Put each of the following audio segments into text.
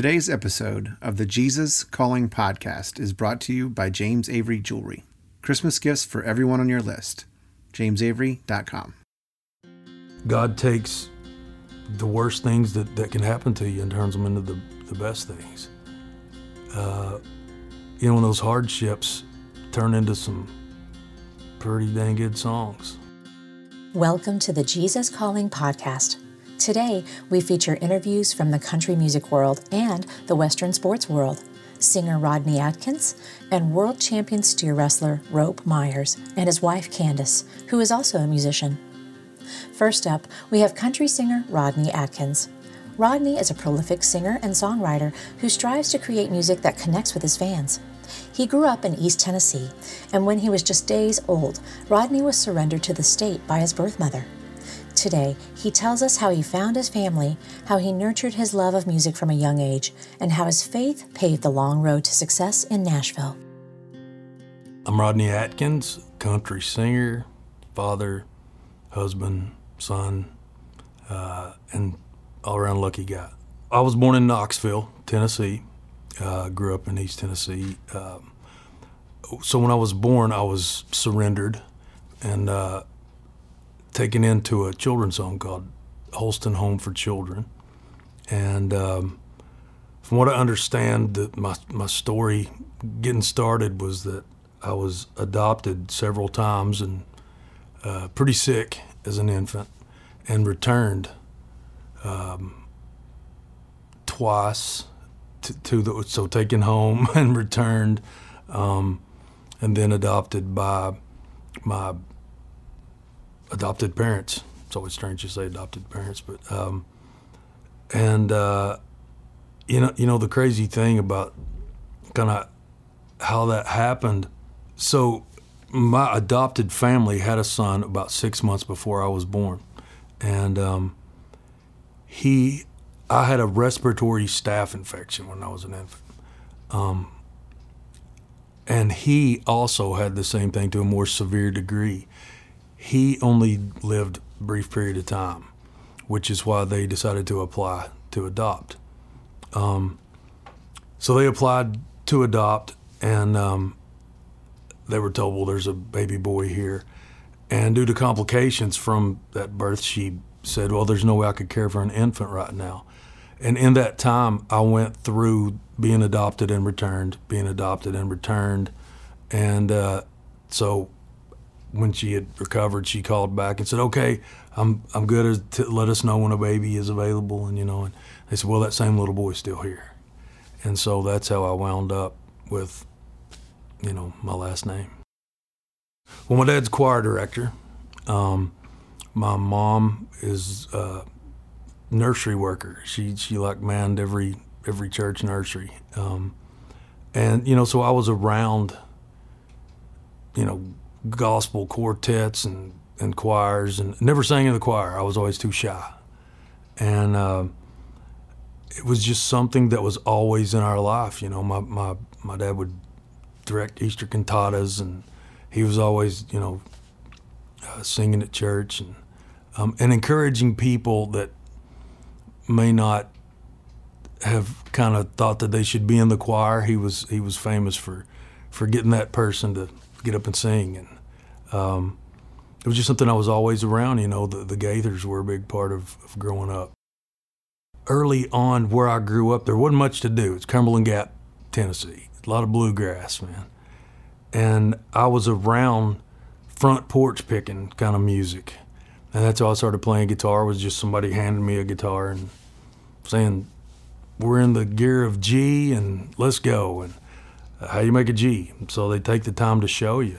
Today's episode of the Jesus Calling Podcast is brought to you by James Avery Jewelry. Christmas gifts for everyone on your list. JamesAvery.com. God takes the worst things that can happen to you and turns them into the best things. When those hardships turn into some pretty dang good songs. Welcome to the Jesus Calling Podcast. Today, we feature interviews from the country music world and the Western sports world, singer Rodney Atkins and world champion steer wrestler Rope Myers and his wife Candice, who is also a musician. First up, we have country singer Rodney Atkins. Rodney is a prolific singer and songwriter who strives to create music that connects with his fans. He grew up in East Tennessee, and when he was just days old, Rodney was surrendered to the state by his birth mother. Today, he tells us how he found his family, how he nurtured his love of music from a young age, and how his faith paved the long road to success in Nashville. I'm Rodney Atkins, country singer, father, husband, son, and all-around lucky guy. I was born in Knoxville, Tennessee. Grew up in East Tennessee. So when I was born, I was surrendered and taken into a children's home called Holston Home for Children. And from what I understand, my story getting started was that I was adopted several times and pretty sick as an infant and returned twice so taken home and returned and then adopted by my adopted parents. It's always strange to say adopted parents, but you know the crazy thing about kind of how that happened. So my adopted family had a son about 6 months before I was born, and I had a respiratory staph infection when I was an infant. And he also had the same thing to a more severe degree. He only lived a brief period of time, which is why they decided to apply to adopt. So they applied to adopt, and they were told, well, there's a baby boy here. And due to complications from that birth, she said, well, there's no way I could care for an infant right now. And in that time, I went through being adopted and returned, And so when she had recovered, she called back and said, okay, I'm good, to let us know when a baby is available. And, and they said, well, that same little boy's still here. And so that's how I wound up with, my last name. Well, my dad's choir director. My mom is a nursery worker. She like manned every church nursery, so I was around, gospel quartets and choirs, and never sang in the choir. I was always too shy, and it was just something that was always in our life. My dad would direct Easter cantatas, and he was always singing at church and encouraging people that may not have kind of thought that they should be in the choir. He was famous for getting that person to get up and sing, and it was just something I was always around. The Gaithers were a big part of growing up. Early on where I grew up, there wasn't much to do. It's Cumberland Gap, Tennessee. A lot of bluegrass, man. And I was around front porch picking kind of music. And that's how I started playing guitar, was just somebody handing me a guitar and saying, we're in the gear of G and let's go, and how you make a G. So they take the time to show you.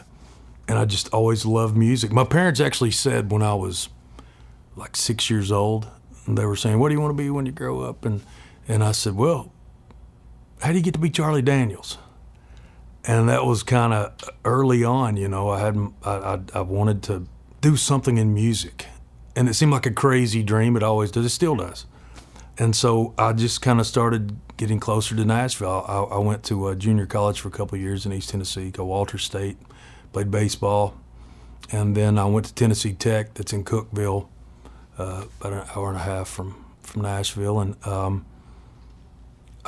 And I just always loved music. My parents actually said when I was like 6 years old, and they were saying, what do you want to be when you grow up? And I said, well, how do you get to be Charlie Daniels? And that was kind of early on, I wanted to do something in music. And it seemed like a crazy dream. It always does. It still does. And so I just kind of started getting closer to Nashville. I went to a junior college for a couple of years in East Tennessee, called Walter State, played baseball. And then I went to Tennessee Tech, that's in Cookeville, about an hour and a half from Nashville. And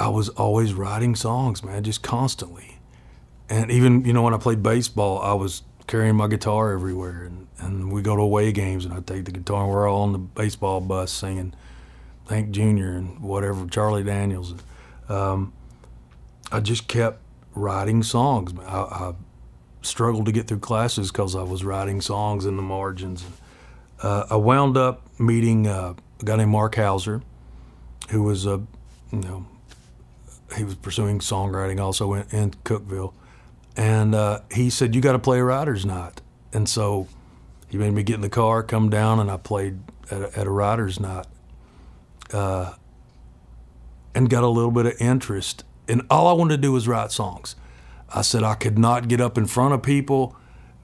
I was always writing songs, man, just constantly. And even, you know, when I played baseball, I was carrying my guitar everywhere. And we go to away games, and I take the guitar, and we're all on the baseball bus singing Hank Jr. and whatever, Charlie Daniels. I just kept writing songs. I struggled to get through classes because I was writing songs in the margins. I wound up meeting a guy named Mark Hauser, who was he was pursuing songwriting also in Cookeville. And he said, you got to play a writer's night. And so he made me get in the car, come down, and I played at a writer's night. And got a little bit of interest. And all I wanted to do was write songs. I said, I could not get up in front of people.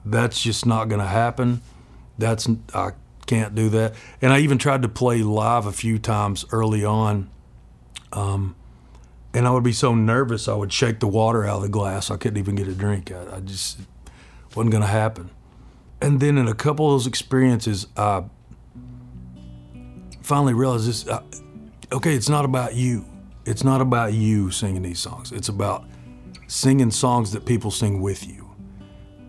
That's just not going to happen. I can't do that. And I even tried to play live a few times early on. And I would be so nervous, I would shake the water out of the glass. I couldn't even get a drink. I just, it wasn't going to happen. And then in a couple of those experiences, I finally realized this, okay, it's not about you. It's not about you singing these songs. It's about singing songs that people sing with you.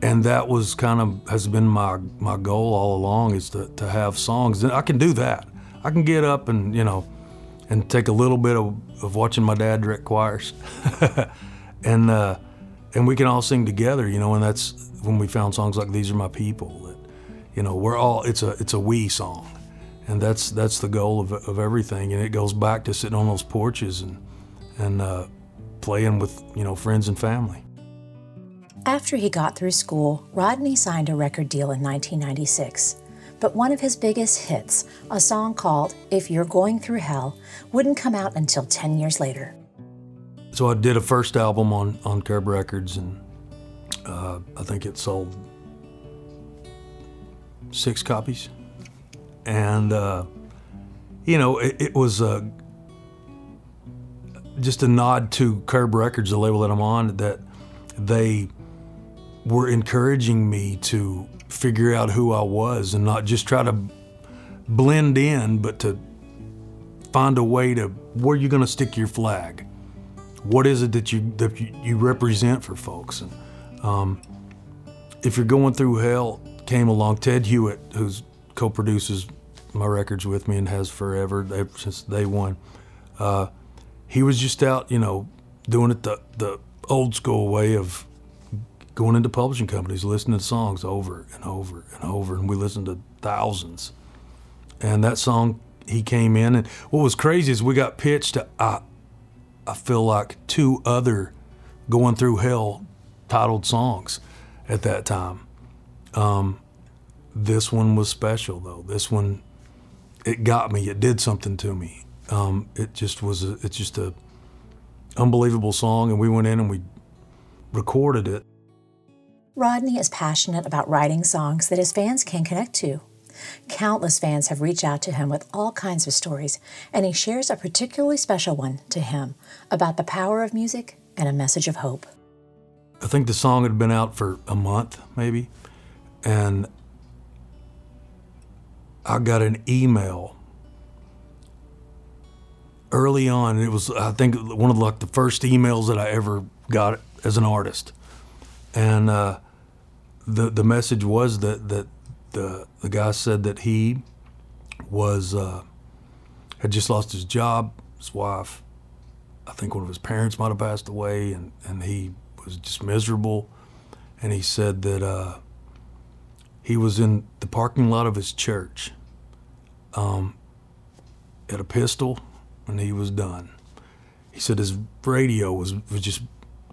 And that was kind of, has been my goal all along, is to have songs. And I can do that. I can get up and, you know, and take a little bit of watching my dad direct choirs. and we can all sing together, you know, and that's when we found songs like These Are My People. That, you know, we're all, it's a we song. And that's the goal of everything, and it goes back to sitting on those porches and playing with, you know, friends and family. After he got through school, Rodney signed a record deal in 1996. But one of his biggest hits, a song called If You're Going Through Hell, wouldn't come out until 10 years later. So I did a first album on Curb Records, and I think it sold 6 copies. And, you know, it was just a nod to Curb Records, the label that I'm on, that they were encouraging me to figure out who I was and not just try to blend in, but to find a way to where you're going to stick your flag. What is it that you represent for folks? And, If You're Going Through Hell came along. Ted Hewitt, who's co-produces my records with me and has forever, ever since day one. He was just out, you know, doing it the old school way of going into publishing companies, listening to songs over and over and over, and we listened to thousands. And that song, he came in, and what was crazy is we got pitched to, I feel like, 2 other Going Through Hell titled songs at that time. This one was special, though. This one, it got me. It did something to me. It's just a unbelievable song, and we went in and we recorded it. Rodney is passionate about writing songs that his fans can connect to. Countless fans have reached out to him with all kinds of stories, and he shares a particularly special one to him about the power of music and a message of hope. I think the song had been out for a month, maybe, and I got an email early on, and it was, I think, one of the first emails that I ever got as an artist. And the message was that the guy said that he was had just lost his job, his wife. I think one of his parents might have passed away, and he was just miserable. And he said that he was in the parking lot of his church. Had a pistol, and he was done. He said his radio was just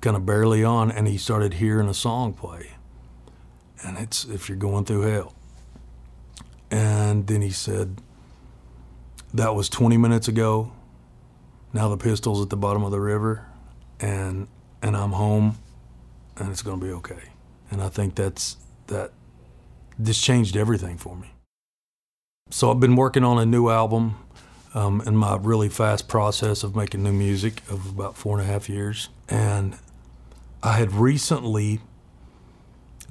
kind of barely on, and he started hearing a song play. And it's If You're Going Through Hell. And then he said, that was 20 minutes ago. Now the pistol's at the bottom of the river, and I'm home, and it's gonna be okay. And I think this changed everything for me. So I've been working on a new album in my really fast process of making new music of about 4.5 years. And I had recently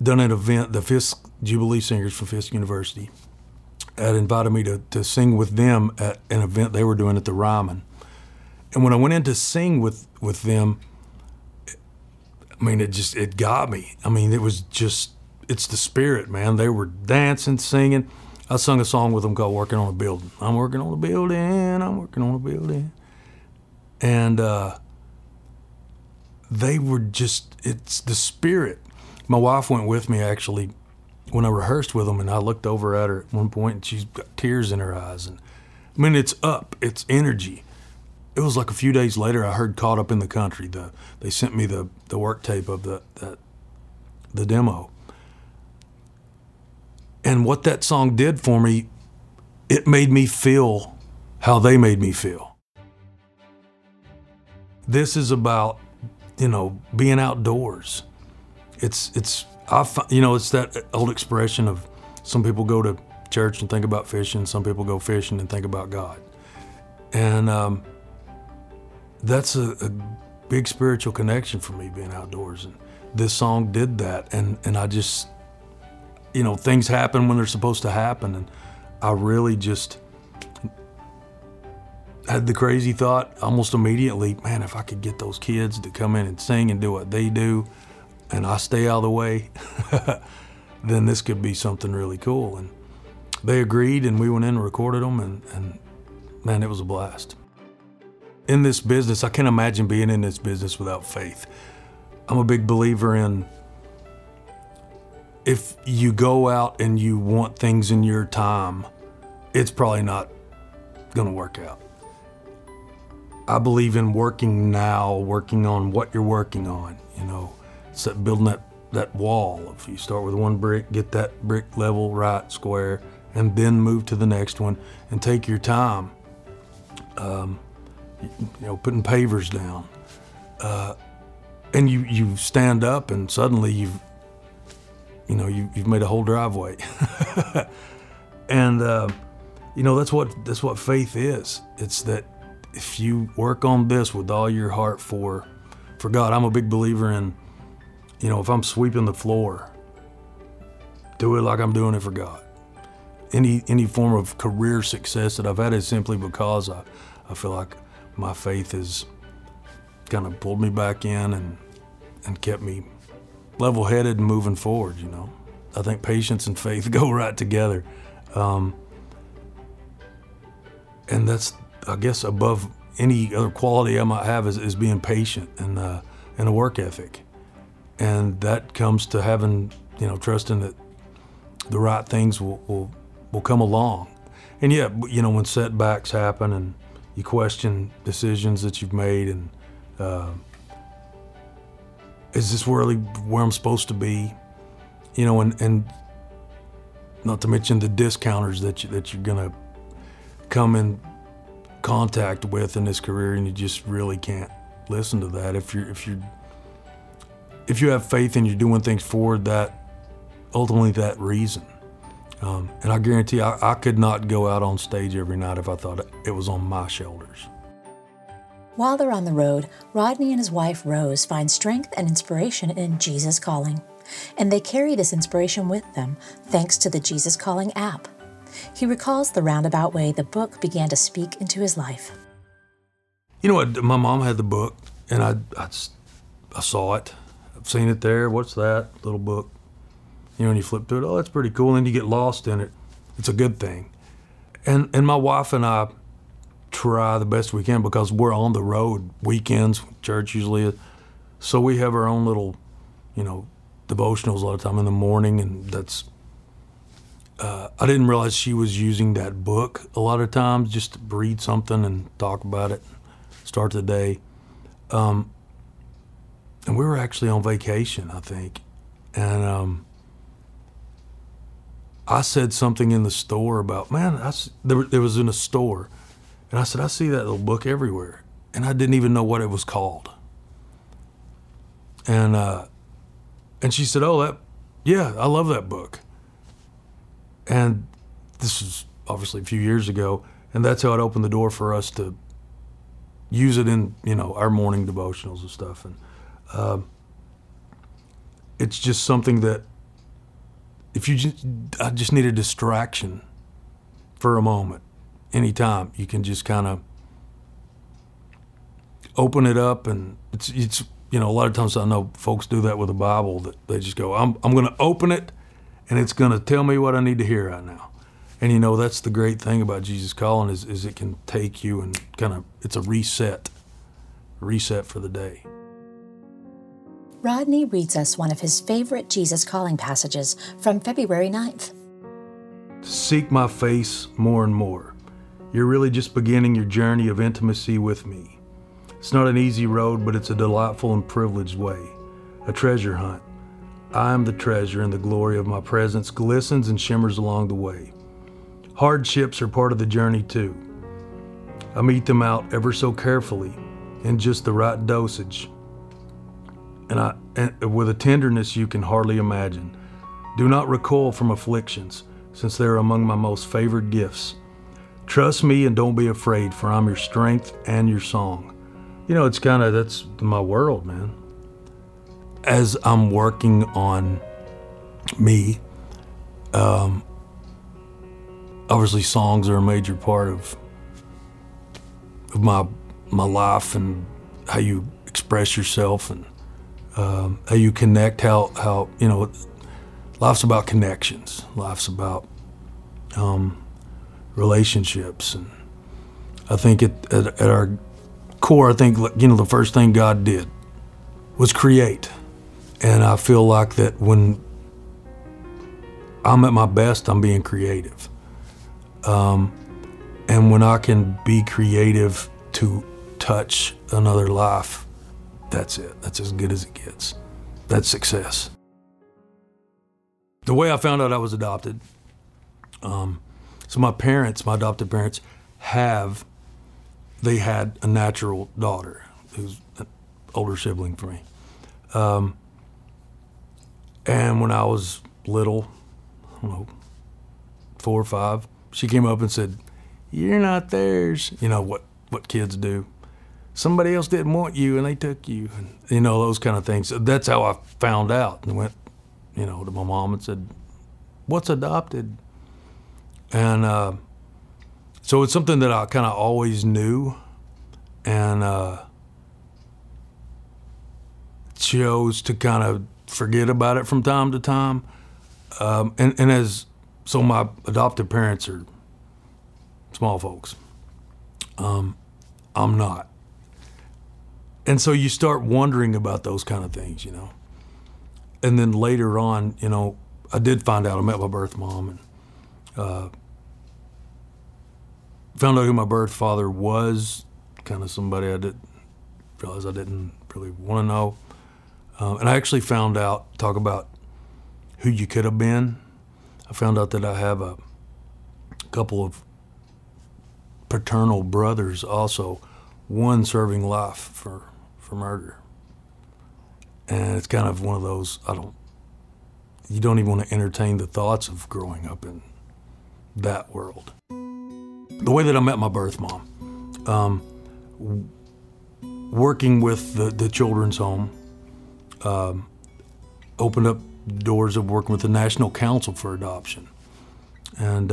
done an event, the Fisk Jubilee Singers from Fisk University had invited me to sing with them at an event they were doing at the Ryman. And when I went in to sing with them, I mean, it got me. I mean, it was just, it's the spirit, man. They were dancing, singing. I sung a song with them called Working on a Building. I'm working on a building, I'm working on a building. And they were just, it's the spirit. My wife went with me, actually, when I rehearsed with them, and I looked over at her at one point, and she's got tears in her eyes. And I mean, it's up, it's energy. It was like a few days later, I heard Caught Up in the Country. They sent me the work tape of the demo. And what that song did for me, it made me feel how they made me feel. This is about, being outdoors. It's that old expression of some people go to church and think about fishing, some people go fishing and think about God. And that's a big spiritual connection for me, being outdoors. And this song did that. And I just, things happen when they're supposed to happen. And I really just had the crazy thought almost immediately, man, if I could get those kids to come in and sing and do what they do, and I stay out of the way, then this could be something really cool. And they agreed, and we went in and recorded them, and man, it was a blast. In this business, I can't imagine being in this business without faith. I'm a big believer in, if you go out and you want things in your time, it's probably not gonna work out. I believe in working now, working on what you're working on, It's that building that wall. If you start with one brick, get that brick level, right, square, and then move to the next one and take your time. Putting pavers down. And you stand up and suddenly you've made a whole driveway. And that's what faith is. It's that if you work on this with all your heart for God. I'm a big believer in, if I'm sweeping the floor, do it like I'm doing it for God. Any form of career success that I've had is simply because I feel like my faith has kind of pulled me back in and kept me level-headed and moving forward, I think patience and faith go right together. And that's, I guess, above any other quality I might have is being patient and a work ethic. And that comes to having, trusting that the right things will come along. And yeah, when setbacks happen and you question decisions that you've made and is this really where I'm supposed to be? And not to mention the discounters that you're gonna come in contact with in this career, and you just really can't listen to that if you have faith and you're doing things for that reason. And I guarantee I could not go out on stage every night if I thought it was on my shoulders. While they're on the road, Rodney and his wife Rose find strength and inspiration in Jesus Calling. And they carry this inspiration with them, thanks to the Jesus Calling app. He recalls the roundabout way the book began to speak into his life. My mom had the book, and I saw it. Seen it there, what's that, little book. And you flip through it, oh, that's pretty cool, and you get lost in it. It's a good thing. And my wife and I try the best we can because we're on the road weekends, church usually is. So we have our own little, devotionals a lot of time in the morning, and that's, I didn't realize she was using that book a lot of times, just to read something and talk about it, start the day. And we were actually on vacation, I think. And I said something in the store about, man, there was in a store. And I said, I see that little book everywhere. And I didn't even know what it was called. And she said, I love that book. And this was obviously a few years ago. And that's how it opened the door for us to use it in, our morning devotionals and stuff. And it's just something that I just need a distraction for a moment, anytime. You can just kind of open it up, and it's you know, a lot of times I know folks do that with the Bible, that they just go, I'm going to open it, and it's going to tell me what I need to hear right now. And you know, that's the great thing about Jesus Calling is it can take you and kind of, it's a reset for the day. Rodney reads us one of his favorite Jesus Calling passages from February 9th. Seek my face more and more. You're really just beginning your journey of intimacy with me. It's not an easy road, but it's a delightful and privileged way. A treasure hunt. I am the treasure, and the glory of my presence glistens and shimmers along the way. Hardships are part of the journey too. I meet them out ever so carefully in just the right dosage. And with a tenderness you can hardly imagine. Do not recoil from afflictions, since they are among my most favored gifts. Trust me and don't be afraid, for I'm your strength and your song. You know, it's kind of, that's my world, man. As I'm working on me, obviously songs are a major part of my life and how you express yourself and how you connect, how you know, life's about connections. Life's about relationships, and I think at our core, I think, you know, the first thing God did was create, and I feel like that when I'm at my best, I'm being creative, and when I can be creative to touch another life, that's it. That's as good as it gets. That's success. The way I found out I was adopted, so my adopted parents, they had a natural daughter who's an older sibling for me. And when I was little, I don't know, 4 or 5, she came up and said, "You're not theirs." You know, what kids do. Somebody else didn't want you and they took you, and you know, those kind of things. So that's how I found out, and went, you know, to my mom and said, "What's adopted?" And so it's something that I kind of always knew, and chose to kind of forget about it from time to time. So my adoptive parents are small folks. I'm not. And so you start wondering about those kind of things, you know. And then later on, you know, I did find out. I met my birth mom and found out who my birth father was, kind of somebody I didn't realize I didn't really want to know. And I actually found out, talk about who you could have been. I found out that I have a couple of paternal brothers also, one serving life for murder. And it's kind of one of those, you don't even want to entertain the thoughts of growing up in that world. The way that I met my birth mom, working with the children's home, opened up doors of working with the National Council for Adoption. And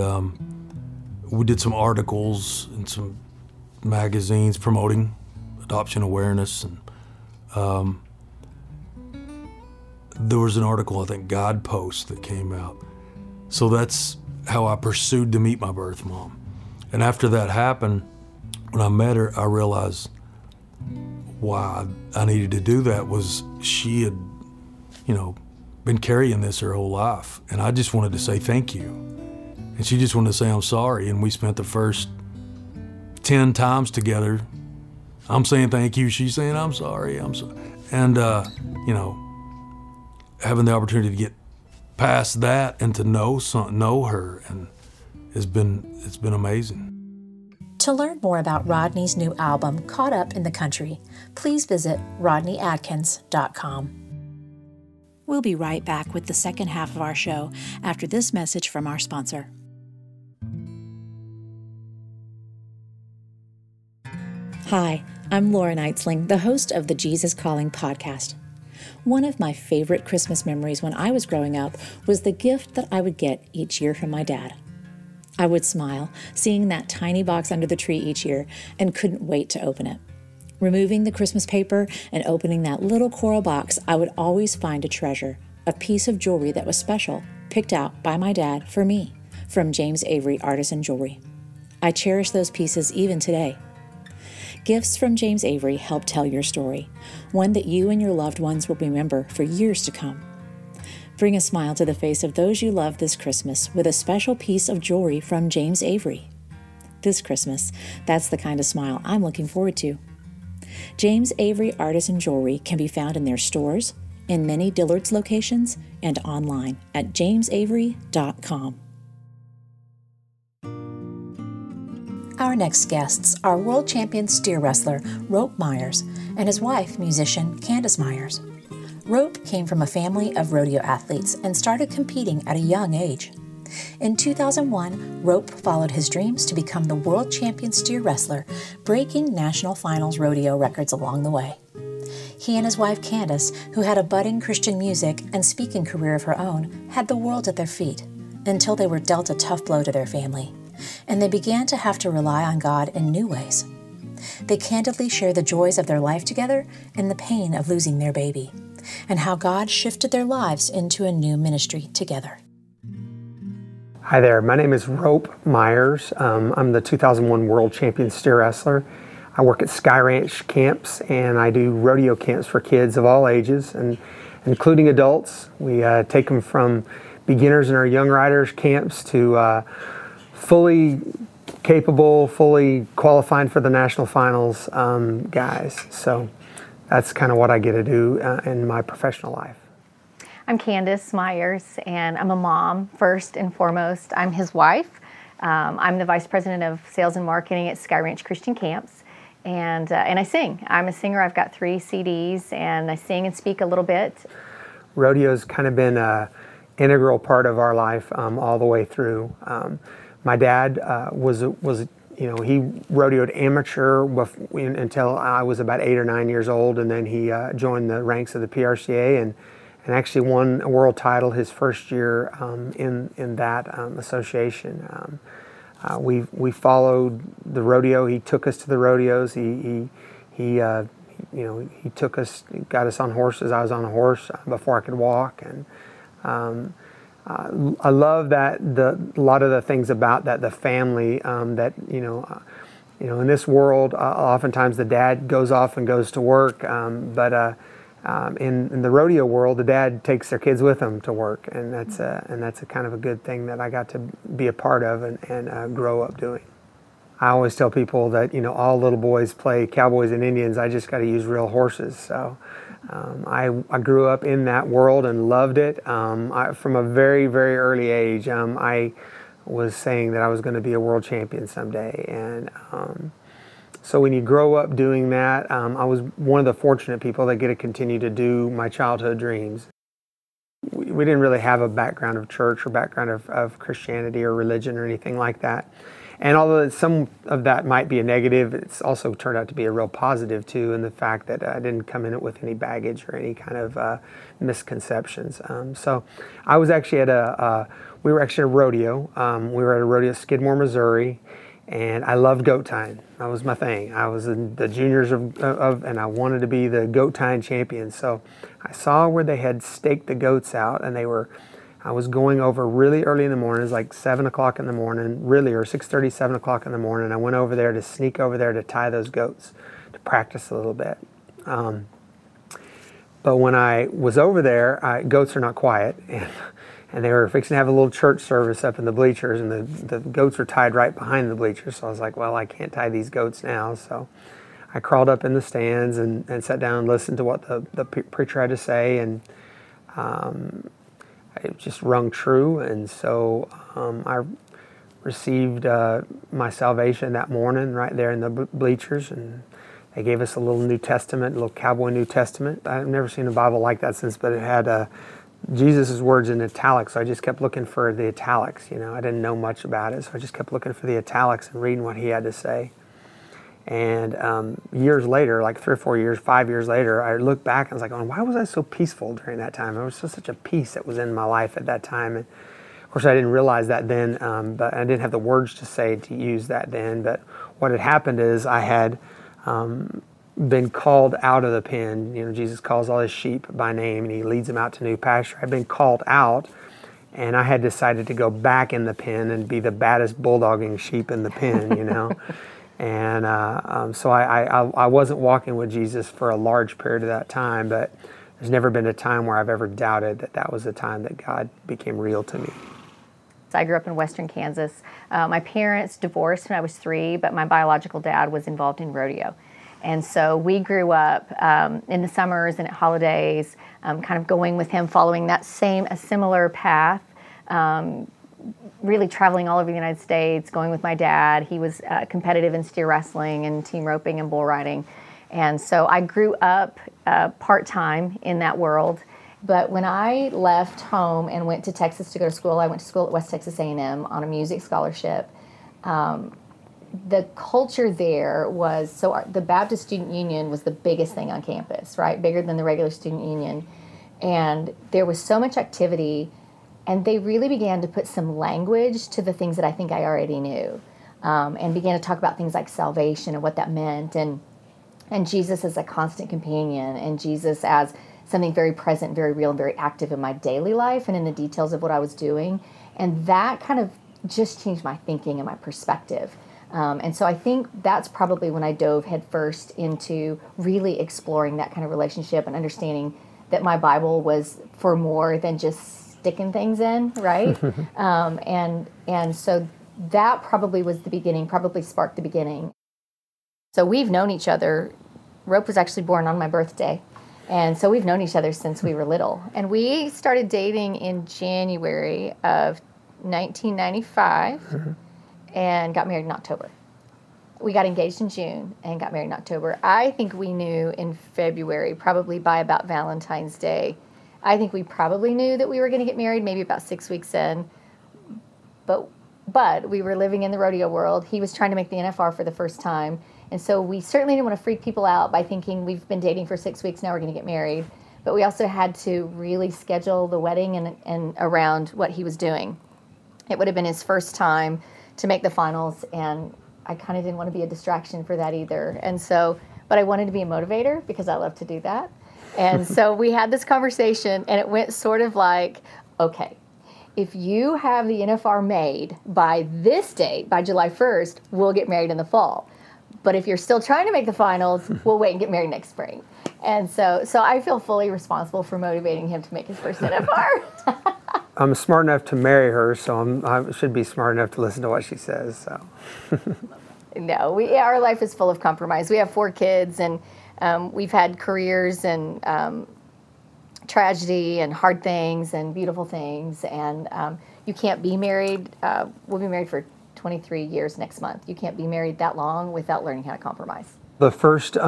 we did some articles and some magazines promoting adoption awareness, and there was an article, I think, Guideposts, that came out. So that's how I pursued to meet my birth mom. And after that happened, when I met her, I realized why I needed to do that was she had, you know, been carrying this her whole life. And I just wanted to say thank you. And she just wanted to say, I'm sorry. And we spent the first 10 times together. I'm saying thank you. She's saying, I'm sorry. I'm sorry. And, you know, having the opportunity to get past that and to know her, and it's been amazing. To learn more about Rodney's new album, Caught Up in the Country, please visit RodneyAtkins.com. We'll be right back with the second half of our show after this message from our sponsor. Hi, I'm Lauren Eitzling, the host of the Jesus Calling podcast. One of my favorite Christmas memories when I was growing up was the gift that I would get each year from my dad. I would smile, seeing that tiny box under the tree each year, and couldn't wait to open it. Removing the Christmas paper and opening that little coral box, I would always find a treasure, a piece of jewelry that was special, picked out by my dad for me, from James Avery Artisan Jewelry. I cherish those pieces even today. Gifts from James Avery help tell your story, one that you and your loved ones will remember for years to come. Bring a smile to the face of those you love this Christmas with a special piece of jewelry from James Avery. This Christmas, that's the kind of smile I'm looking forward to. James Avery Artisan Jewelry can be found in their stores, in many Dillard's locations, and online at jamesavery.com. Our next guests are world champion steer wrestler Rope Myers and his wife, musician Candice Myers. Rope came from a family of rodeo athletes and started competing at a young age. In 2001, Rope followed his dreams to become the world champion steer wrestler, breaking National Finals Rodeo records along the way. He and his wife Candice, who had a budding Christian music and speaking career of her own, had the world at their feet until they were dealt a tough blow to their family, and they began to have to rely on God in new ways. They candidly share the joys of their life together and the pain of losing their baby, and how God shifted their lives into a new ministry together. Hi there, my name is Rope Myers. I'm the 2001 World Champion Steer Wrestler. I work at Sky Ranch Camps, and I do rodeo camps for kids of all ages, and including adults. We take them from beginners in our young riders camps to fully capable, fully qualifying for the national finals guys. So that's kind of what I get to do in my professional life. I'm Candice Myers, and I'm a mom first and foremost. I'm his wife. I'm the vice president of sales and marketing at Sky Ranch Christian Camps, and I sing. I'm a singer. I've got 3 CDs, and I sing and speak a little bit. Rodeo's kind of been an integral part of our life all the way through. My dad was he rodeoed amateur until I was about 8 or 9 years old, and then he joined the ranks of the PRCA and actually won a world title his first year in that association. We followed the rodeo. He took us to the rodeos. He took us, got us on horses. I was on a horse before I could walk, and I love that a lot of the things about that, the family, that, in this world, oftentimes the dad goes off and goes to work, in the rodeo world, the dad takes their kids with them to work, and that's a kind of a good thing that I got to be a part of and grow up doing. I always tell people that, all little boys play cowboys and Indians. I just got to use real horses. So I grew up in that world and loved it. From a very, very early age, I was saying that I was going to be a world champion someday. And so when you grow up doing that, I was one of the fortunate people that get to continue to do my childhood dreams. We didn't really have a background of church or background of Christianity or religion or anything like that. And although some of that might be a negative, it's also turned out to be a real positive, too, in the fact that I didn't come in it with any baggage or any kind of misconceptions. So I was actually we were actually at a rodeo. We were at a rodeo, Skidmore, Missouri, and I loved goat tying. That was my thing. I was in the juniors and I wanted to be the goat tying champion. So I saw where they had staked the goats out, and I was going over really early in the morning. It was like 7 o'clock in the morning, really, or 6:30, 7 o'clock in the morning. I went over there to sneak over there to tie those goats, to practice a little bit. But when I was over there, goats are not quiet. And they were fixing to have a little church service up in the bleachers, and the goats were tied right behind the bleachers. So I was like, well, I can't tie these goats now. So I crawled up in the stands and sat down and listened to what the preacher had to say. And it just rung true, and so I received my salvation that morning right there in the bleachers, and they gave us a little New Testament, a little cowboy New Testament. I've never seen a Bible like that since, but it had Jesus' words in italics, so I just kept looking for the italics. I didn't know much about it, so I just kept looking for the italics and reading what he had to say. And years later, like 5 years later, I look back and I was like, why was I so peaceful during that time? There was just such a peace that was in my life at that time. And of course, I didn't realize that then, but I didn't have the words to use that then. But what had happened is I had been called out of the pen. You know, Jesus calls all his sheep by name and he leads them out to new pasture. I've been called out, and I had decided to go back in the pen and be the baddest bulldogging sheep in the pen, you know. And so I wasn't walking with Jesus for a large period of that time, but there's never been a time where I've ever doubted that that was the time that God became real to me. I grew up in western Kansas. My parents divorced when I was 3, but my biological dad was involved in rodeo. And so we grew up in the summers and at holidays, kind of going with him, following that similar path, really traveling all over the United States, going with my dad. He was competitive in steer wrestling and team roping and bull riding. And so I grew up part-time in that world. But when I left home and went to Texas to go to school, I went to school at West Texas A&M on a music scholarship. The culture there was, the Baptist Student Union was the biggest thing on campus, right? Bigger than the regular student union. And there was so much activity, and they really began to put some language to the things that I think I already knew, and began to talk about things like salvation and what that meant, and Jesus as a constant companion, and Jesus as something very present, very real, and very active in my daily life and in the details of what I was doing. And that kind of just changed my thinking and my perspective. And so I think that's probably when I dove headfirst into really exploring that kind of relationship and understanding that my Bible was for more than just sticking things in, right? And so that probably was the beginning, probably sparked the beginning. So we've known each other. Rope was actually born on my birthday. And so we've known each other since we were little. And we started dating in January of 1995 and got married in October. We got engaged in June and got married in October. I think we knew in February, probably by about Valentine's Day. I think we probably knew that we were going to get married maybe about 6 weeks in. But we were living in the rodeo world. He was trying to make the NFR for the first time. And so we certainly didn't want to freak people out by thinking we've been dating for 6 weeks, now we're going to get married. But we also had to really schedule the wedding and around what he was doing. It would have been his first time to make the finals, and I kind of didn't want to be a distraction for that either. And so, but I wanted to be a motivator because I love to do that. And so we had this conversation, and it went sort of like, okay, if you have the NFR made by this date, by July 1st, we'll get married in the fall. But if you're still trying to make the finals, we'll wait and get married next spring. And so I feel fully responsible for motivating him to make his first NFR. I'm smart enough to marry her, so I should be smart enough to listen to what she says. So, no, our life is full of compromise. We have 4 kids, and we've had careers and tragedy and hard things and beautiful things. And you can't be married. We'll be married for 23 years next month. You can't be married that long without learning how to compromise. The first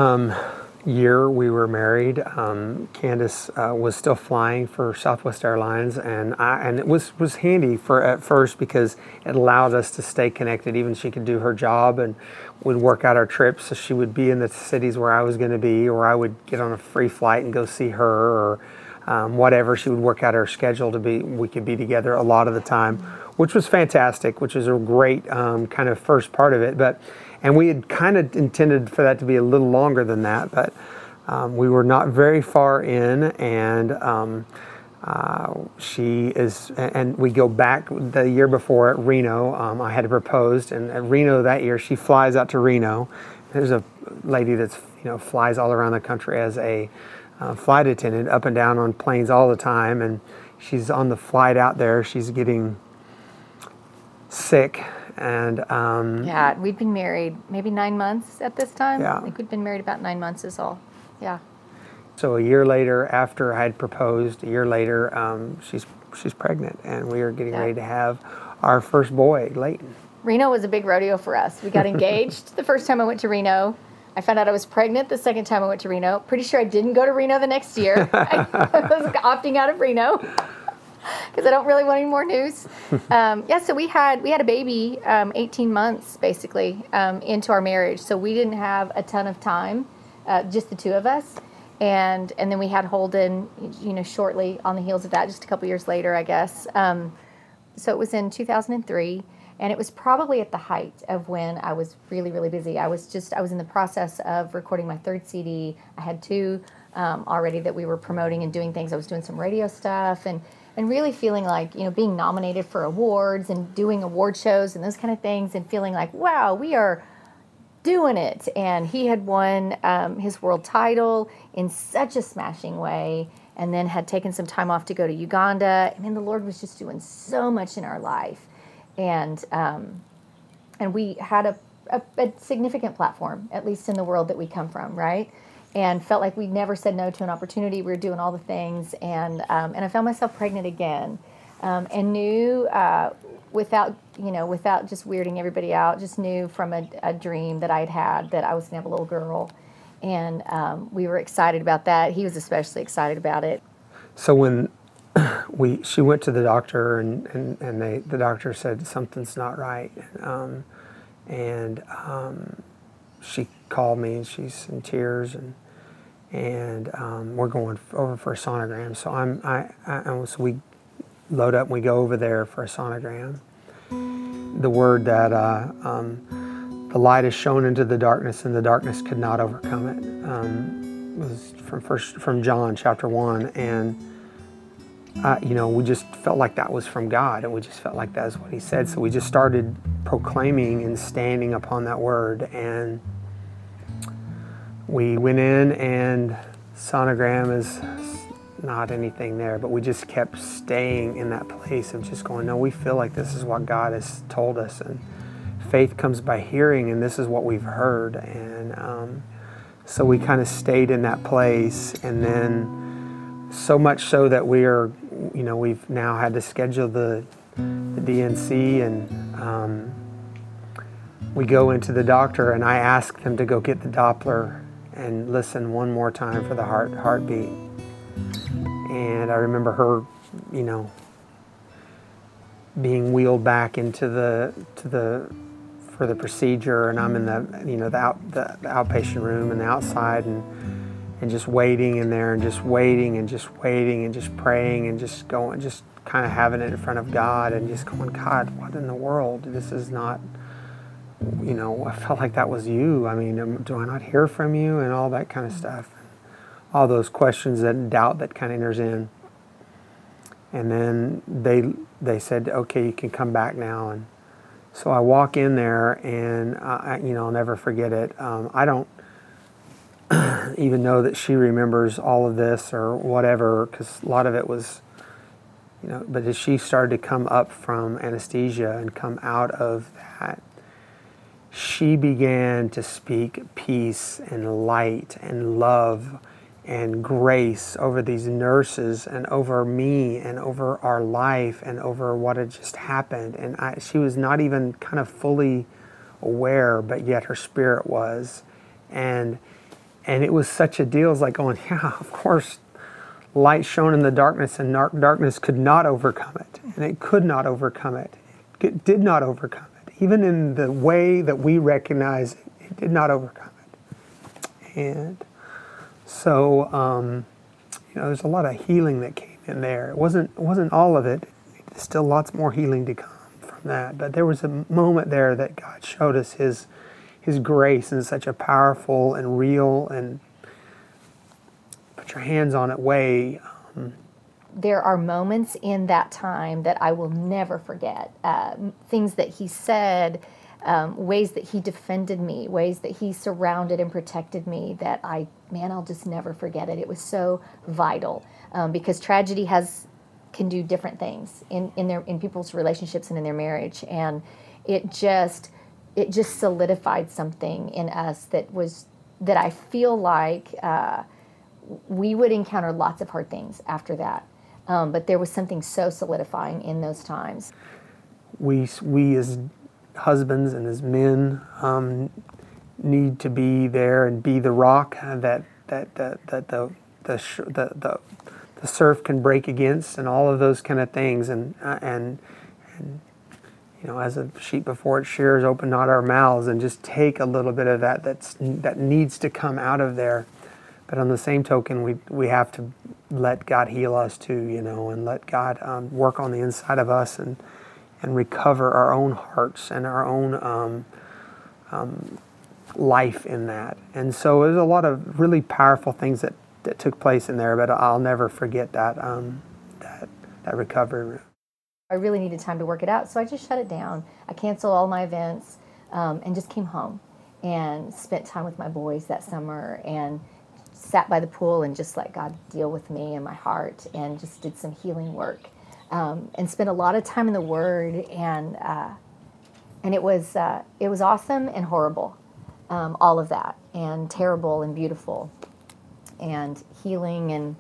year we were married, Candice was still flying for Southwest Airlines, and it was handy for at first because it allowed us to stay connected. Even she could do her job and would work out our trips, so she would be in the cities where I was going to be, or I would get on a free flight and go see her, or whatever. She would work out her schedule we could be together a lot of the time, which was fantastic, which is a great kind of first part of it. And we had kind of intended for that to be a little longer than that, but we were not very far in, and we go back the year before at Reno. I had proposed, and at Reno that year, she flies out to Reno. There's a lady that's, you know, flies all around the country as a flight attendant, up and down on planes all the time, and she's on the flight out there. She's getting sick, and we'd been married maybe 9 months at this time. I think we'd been married about 9 months is all. So a year later, after I had proposed, she's pregnant, and we are getting ready to have our first boy, Leighton. Reno was a big rodeo for us. We got engaged the first time I went to Reno. I found out I was pregnant the second time I went to Reno. Pretty sure I didn't go to Reno the next year. I was opting out of Reno because I don't really want any more news. So we had a baby 18 months, basically, into our marriage. So we didn't have a ton of time, just the two of us. And then we had Holden, you know, shortly on the heels of that, just a couple years later, I guess. So it was in 2003. And it was probably at the height of when I was really, really busy. I was in the process of recording my third CD. I had two already that we were promoting and doing things. I was doing some radio stuff and really feeling like, you know, being nominated for awards and doing award shows and those kind of things, and feeling like, wow, we are doing it. And he had won his world title in such a smashing way, and then had taken some time off to go to Uganda. And then the Lord was just doing so much in our life. And we had a significant platform, at least in the world that we come from, right? And felt like we never said no to an opportunity. We were doing all the things, and I found myself pregnant again, and knew without just weirding everybody out, just knew from a dream that I'd had that I was gonna have a little girl, and we were excited about that. He was especially excited about it. So when she went to the doctor, and the doctor said something's not right, she called me, and she's in tears, and we're going over for a sonogram. So so we load up and we go over there for a sonogram. The word that the light is shone into the darkness, and the darkness could not overcome it, was from John chapter 1, and. We just felt like that was from God, and we just felt like that is what he said. So we just started proclaiming and standing upon that word. And we went in, and sonogram is not anything there, but we just kept staying in that place of just going, no, we feel like this is what God has told us. And faith comes by hearing, and this is what we've heard. And so we kind of stayed in that place, and then so much so that we've now had to schedule the DNC, and we go into the doctor, and I ask them to go get the Doppler and listen one more time for the heartbeat. And I remember her, being wheeled back into for the procedure, and I'm in the outpatient room and the outside, and just waiting in there, and just waiting, and just waiting, and just praying, and just going, just kind of having it in front of God, and just going, God, what in the world? This is not, I felt like that was you. I mean, do I not hear from you? And all that kind of stuff. All those questions and doubt that kind of enters in. And then they said, okay, you can come back now. And so I walk in there, and, I'll never forget it. I don't even know that she remembers all of this or whatever, because a lot of it was, but as she started to come up from anesthesia and come out of that, she began to speak peace and light and love and grace over these nurses and over me and over our life and over what had just happened. And she was not even kind of fully aware, but yet her spirit was. And it was such a deal. It's like going, yeah, of course, light shone in the darkness, and darkness could not overcome it. And it could not overcome it. It did not overcome it. Even in the way that we recognize it, it did not overcome it. And so, there's a lot of healing that came in there. It wasn't all of it. There's still lots more healing to come from that. But there was a moment there that God showed us His grace in such a powerful and real and put your hands on it way. There are moments in that time that I will never forget. Things that he said, ways that he defended me, ways that he surrounded and protected me that I'll just never forget it. It was so vital, because tragedy can do different things in people's relationships and in their marriage. And it just solidified something in us that I feel like we would encounter lots of hard things after that. But there was something so solidifying in those times. We as husbands and as men need to be there and be the rock that the surf can break against, and all of those kind of things, and as a sheep before its shears, open not our mouths, and just take a little bit of that needs to come out of there. But on the same token, we have to let God heal us too, and let God work on the inside of us, and and recover our own hearts and our own life in that. And so there's a lot of really powerful things that took place in there, but I'll never forget that recovery room. I really needed time to work it out, so I just shut it down. I canceled all my events and just came home and spent time with my boys that summer and sat by the pool and just let God deal with me and my heart and just did some healing work and spent a lot of time in the Word. And it was awesome and horrible, all of that, and terrible and beautiful and healing and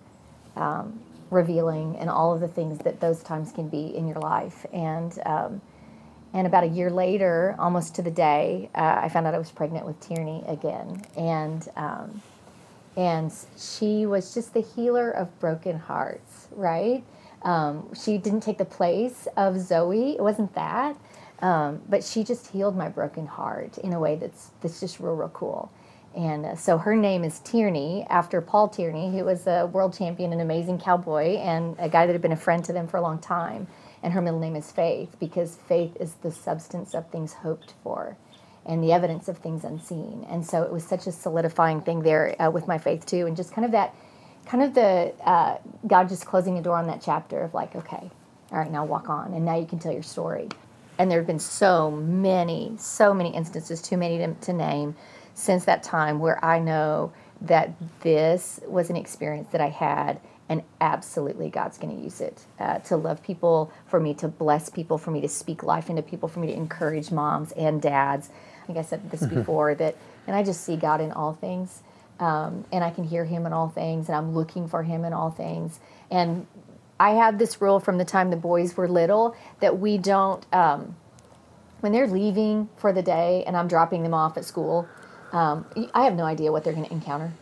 revealing and all of the things that those times can be in your life. And about a year later, almost to the day, I found out I was pregnant with Tierney again. And she was just the healer of broken hearts, right? She didn't take the place of Zoe. It wasn't that. But she just healed my broken heart in a way that's just real, real cool. And so her name is Tierney, after Paul Tierney, who was a world champion and amazing cowboy and a guy that had been a friend to them for a long time. And her middle name is Faith, because faith is the substance of things hoped for and the evidence of things unseen. And so it was such a solidifying thing there with my faith, too. And just kind of God just closing the door on that chapter of like, okay, all right, now walk on. And now you can tell your story. And there have been so many instances, too many to name, since that time where I know that this was an experience that I had, and absolutely God's going to use it to love people, for me to bless people, for me to speak life into people, for me to encourage moms and dads. I think I said this before, that, and I just see God in all things, and I can hear Him in all things, and I'm looking for Him in all things. And I had this rule from the time the boys were little that we don't, when they're leaving for the day and I'm dropping them off at school, I have no idea what they're going to encounter.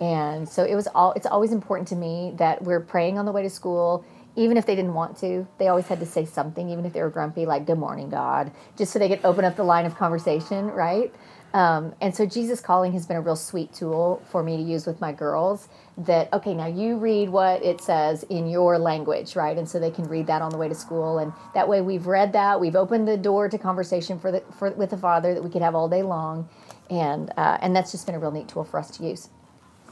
And so it's always important to me that we're praying on the way to school. Even if they didn't want to, they always had to say something, even if they were grumpy, like, good morning, God, just so they could open up the line of conversation, right? And so Jesus Calling has been a real sweet tool for me to use with my girls, that, okay, now you read what it says in your language, right? And so they can read that on the way to school. And that way we've read that, we've opened the door to conversation with the Father that we could have all day long. And that's just been a real neat tool for us to use.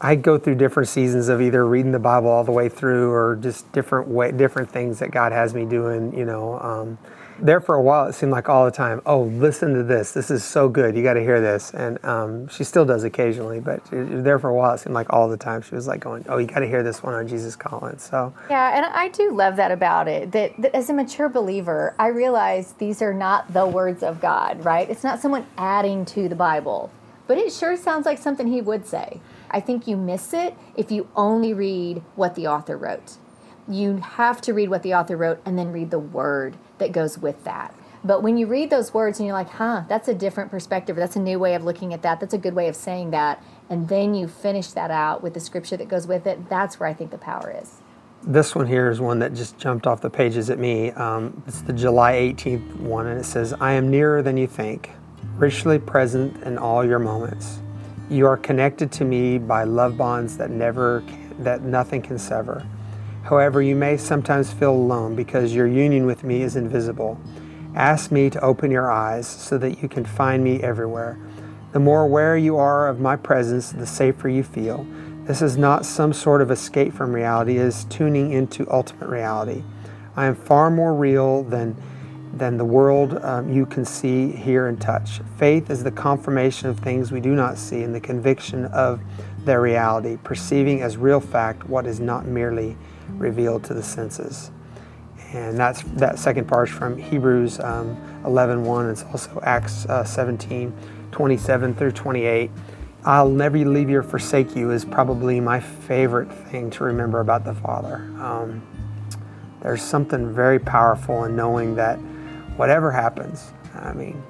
I go through different seasons of either reading the Bible all the way through or just different things that God has me doing, you know. There for a while, it seemed like all the time, oh, listen to this. This is so good. You got to hear this. And she still does occasionally, but there for a while, it seemed like all the time she was like going, oh, you got to hear this one on Jesus Calling. So yeah, and I do love that about it, that as a mature believer, I realize these are not the words of God, right? It's not someone adding to the Bible, but it sure sounds like something He would say. I think you miss it if you only read what the author wrote. You have to read what the author wrote and then read the word that goes with that. But when you read those words and you're like, that's a different perspective, or that's a new way of looking at that, that's a good way of saying that, and then you finish that out with the scripture that goes with it, that's where I think the power is. This one here is one that just jumped off the pages at me. It's the July 18th one, and it says, I am nearer than you think, richly present in all your moments. You are connected to me by love bonds that nothing can sever. However, you may sometimes feel alone because your union with me is invisible. Ask me to open your eyes so that you can find me everywhere. The more aware you are of my presence, the safer you feel. This is not some sort of escape from reality. It is tuning into ultimate reality. I am far more real than the world you can see, hear, and touch. Faith is the confirmation of things we do not see and the conviction of their reality, perceiving as real fact what is not merely revealed to the senses. And that second part is from Hebrews 11:1. It's also Acts 17:27 through 28. I'll never leave you or forsake you is probably my favorite thing to remember about the Father. There's something very powerful in knowing that whatever happens, I mean,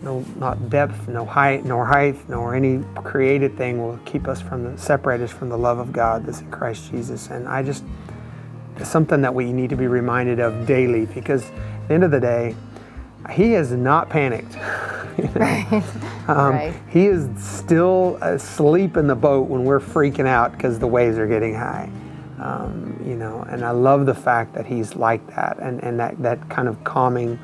not depth, no height, nor height, nor any created thing will keep us separate us from the love of God that's in Christ Jesus. And it's something that we need to be reminded of daily, because at the end of the day, He is not panicked. You know? Right. Right. He is still asleep in the boat when we're freaking out because the waves are getting high. you know, and I love the fact that he's like that, and that kind of calming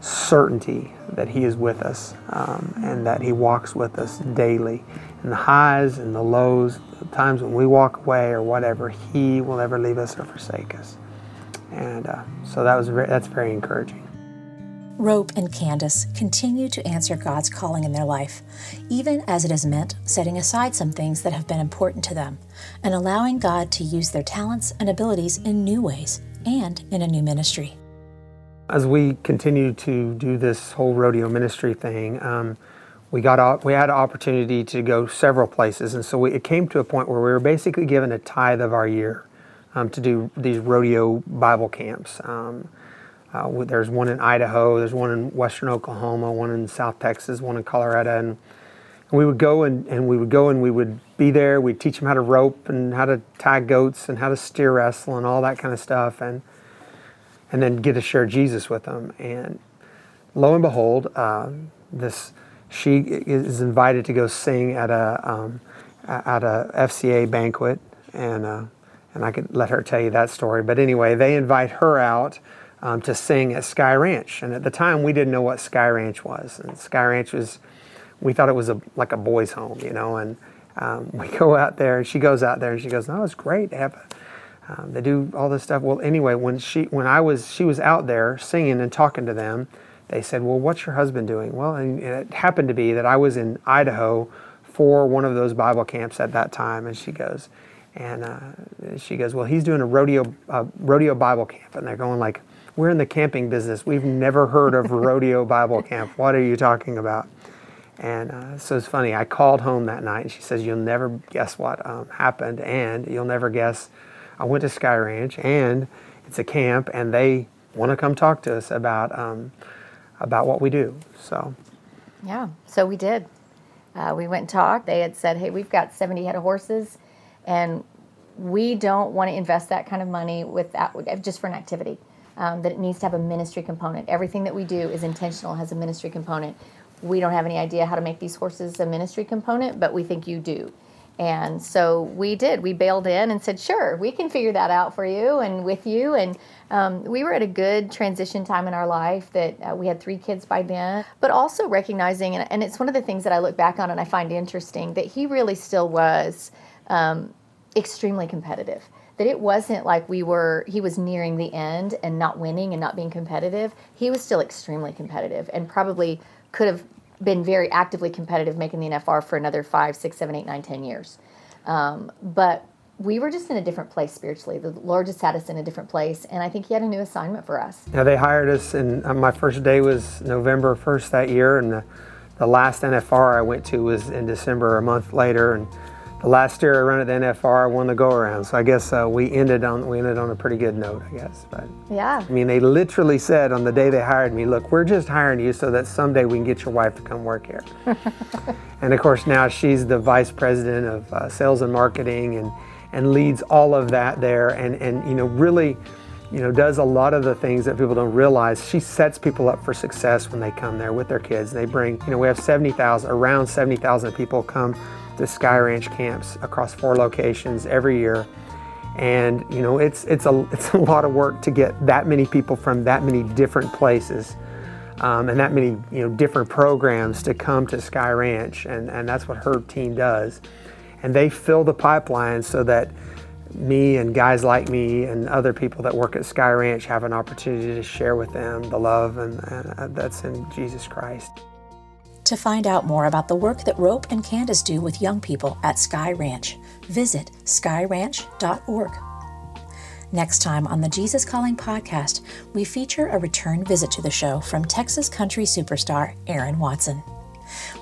certainty that he is with us, and that he walks with us daily. And the highs and the lows, the times when we walk away or whatever, he will never leave us or forsake us. And so that's very encouraging. Rope and Candice continue to answer God's calling in their life, even as it has meant setting aside some things that have been important to them and allowing God to use their talents and abilities in new ways and in a new ministry. As we continue to do this whole rodeo ministry thing, we had an opportunity to go several places, and so it came to a point where we were basically given a tithe of our year to do these rodeo Bible camps. There's one in Idaho, there's one in western Oklahoma, one in South Texas, one in Colorado, and we would go and we would be there. We'd teach them how to rope and how to tie goats and how to steer wrestle and all that kind of stuff, and then get to share Jesus with them. And lo and behold, she is invited to go sing at a FCA banquet, and I could let her tell you that story. But anyway, they invite her out to sing at Sky Ranch, and at the time we didn't know what Sky Ranch was. And Sky Ranch we thought it was like a boys' home, you know. And we go out there, and she goes out there, and she goes, "No, it's great. They do all this stuff." Well, anyway, she was out there singing and talking to them, they said, "Well, what's your husband doing?" Well, and it happened to be that I was in Idaho for one of those Bible camps at that time, and she goes, "Well, he's doing a rodeo Bible camp," and they're going like, "We're in the camping business. We've never heard of rodeo Bible camp. What are you talking about?" And so it's funny. I called home that night, and she says, "You'll never guess what happened, and you'll never guess. I went to Sky Ranch, and it's a camp, and they want to come talk to us about what we do." So, yeah, so we did. We went and talked. They had said, "Hey, we've got 70 head of horses, and we don't want to invest that kind of money just for an activity. That it needs to have a ministry component. Everything that we do is intentional, has a ministry component. We don't have any idea how to make these horses a ministry component, but we think you do." And so we did. We bailed in and said, "Sure, we can figure that out for you and with you." And we were at a good transition time in our life that we had 3 kids by then. But also recognizing, and it's one of the things that I look back on and I find interesting, that he really still was extremely competitive. That it wasn't like he was nearing the end and not winning and not being competitive. He was still extremely competitive and probably could have been very actively competitive making the NFR for another 5, 6, 7, 8, 9, 10 years. But we were just in a different place spiritually. The Lord just had us in a different place, and I think he had a new assignment for us. Yeah, they hired us, and my first day was November 1st that year, and the last NFR I went to was in December, a month later, and the last year I ran at the NFR, I won the go-around. So I guess we ended on a pretty good note, I guess. But yeah, I mean, they literally said on the day they hired me, "Look, we're just hiring you so that someday we can get your wife to come work here." And of course, now she's the vice president of sales and marketing, and leads all of that there, and you know, really, you know, does a lot of the things that people don't realize. She sets people up for success when they come there with their kids. They bring, you know, we have around 70,000 people come the Sky Ranch camps across 4 locations every year, and you know, it's a lot of work to get that many people from that many different places, and that many, you know, different programs to come to Sky Ranch, and that's what her team does, and they fill the pipeline so that me and guys like me and other people that work at Sky Ranch have an opportunity to share with them the love and that's in Jesus Christ. To find out more about the work that Rope and Candice do with young people at Sky Ranch, visit skyranch.org. Next time on the Jesus Calling podcast, we feature a return visit to the show from Texas country superstar Aaron Watson.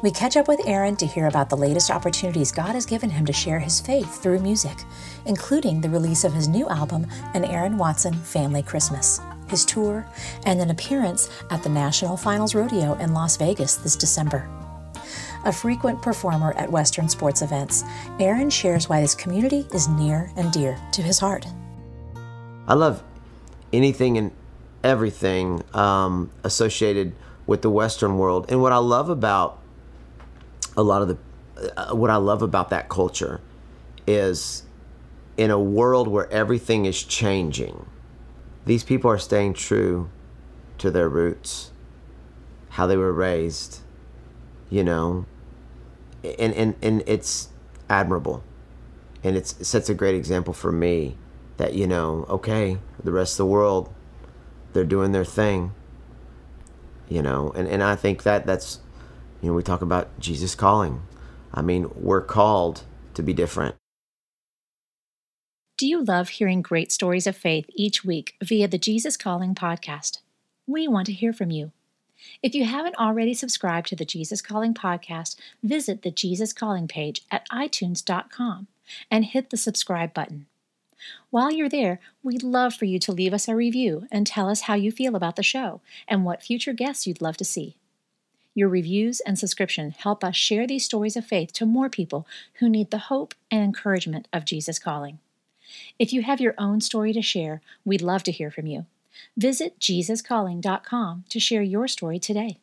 We catch up with Aaron to hear about the latest opportunities God has given him to share his faith through music, including the release of his new album, An Aaron Watson Family Christmas, his tour, and an appearance at the National Finals Rodeo in Las Vegas this December. A frequent performer at Western sports events, Aaron shares why this community is near and dear to his heart. I love anything and everything associated with the Western world, and what I love about what I love about that culture is in a world where everything is changing, these people are staying true to their roots, how they were raised, you know, and it's admirable. And it sets a great example for me that, you know, okay, the rest of the world, they're doing their thing, you know. And I think that's, you know, we talk about Jesus calling. I mean, we're called to be different. Do you love hearing great stories of faith each week via the Jesus Calling podcast? We want to hear from you. If you haven't already subscribed to the Jesus Calling podcast, visit the Jesus Calling page at iTunes.com and hit the subscribe button. While you're there, we'd love for you to leave us a review and tell us how you feel about the show and what future guests you'd love to see. Your reviews and subscription help us share these stories of faith to more people who need the hope and encouragement of Jesus Calling. If you have your own story to share, we'd love to hear from you. Visit JesusCalling.com to share your story today.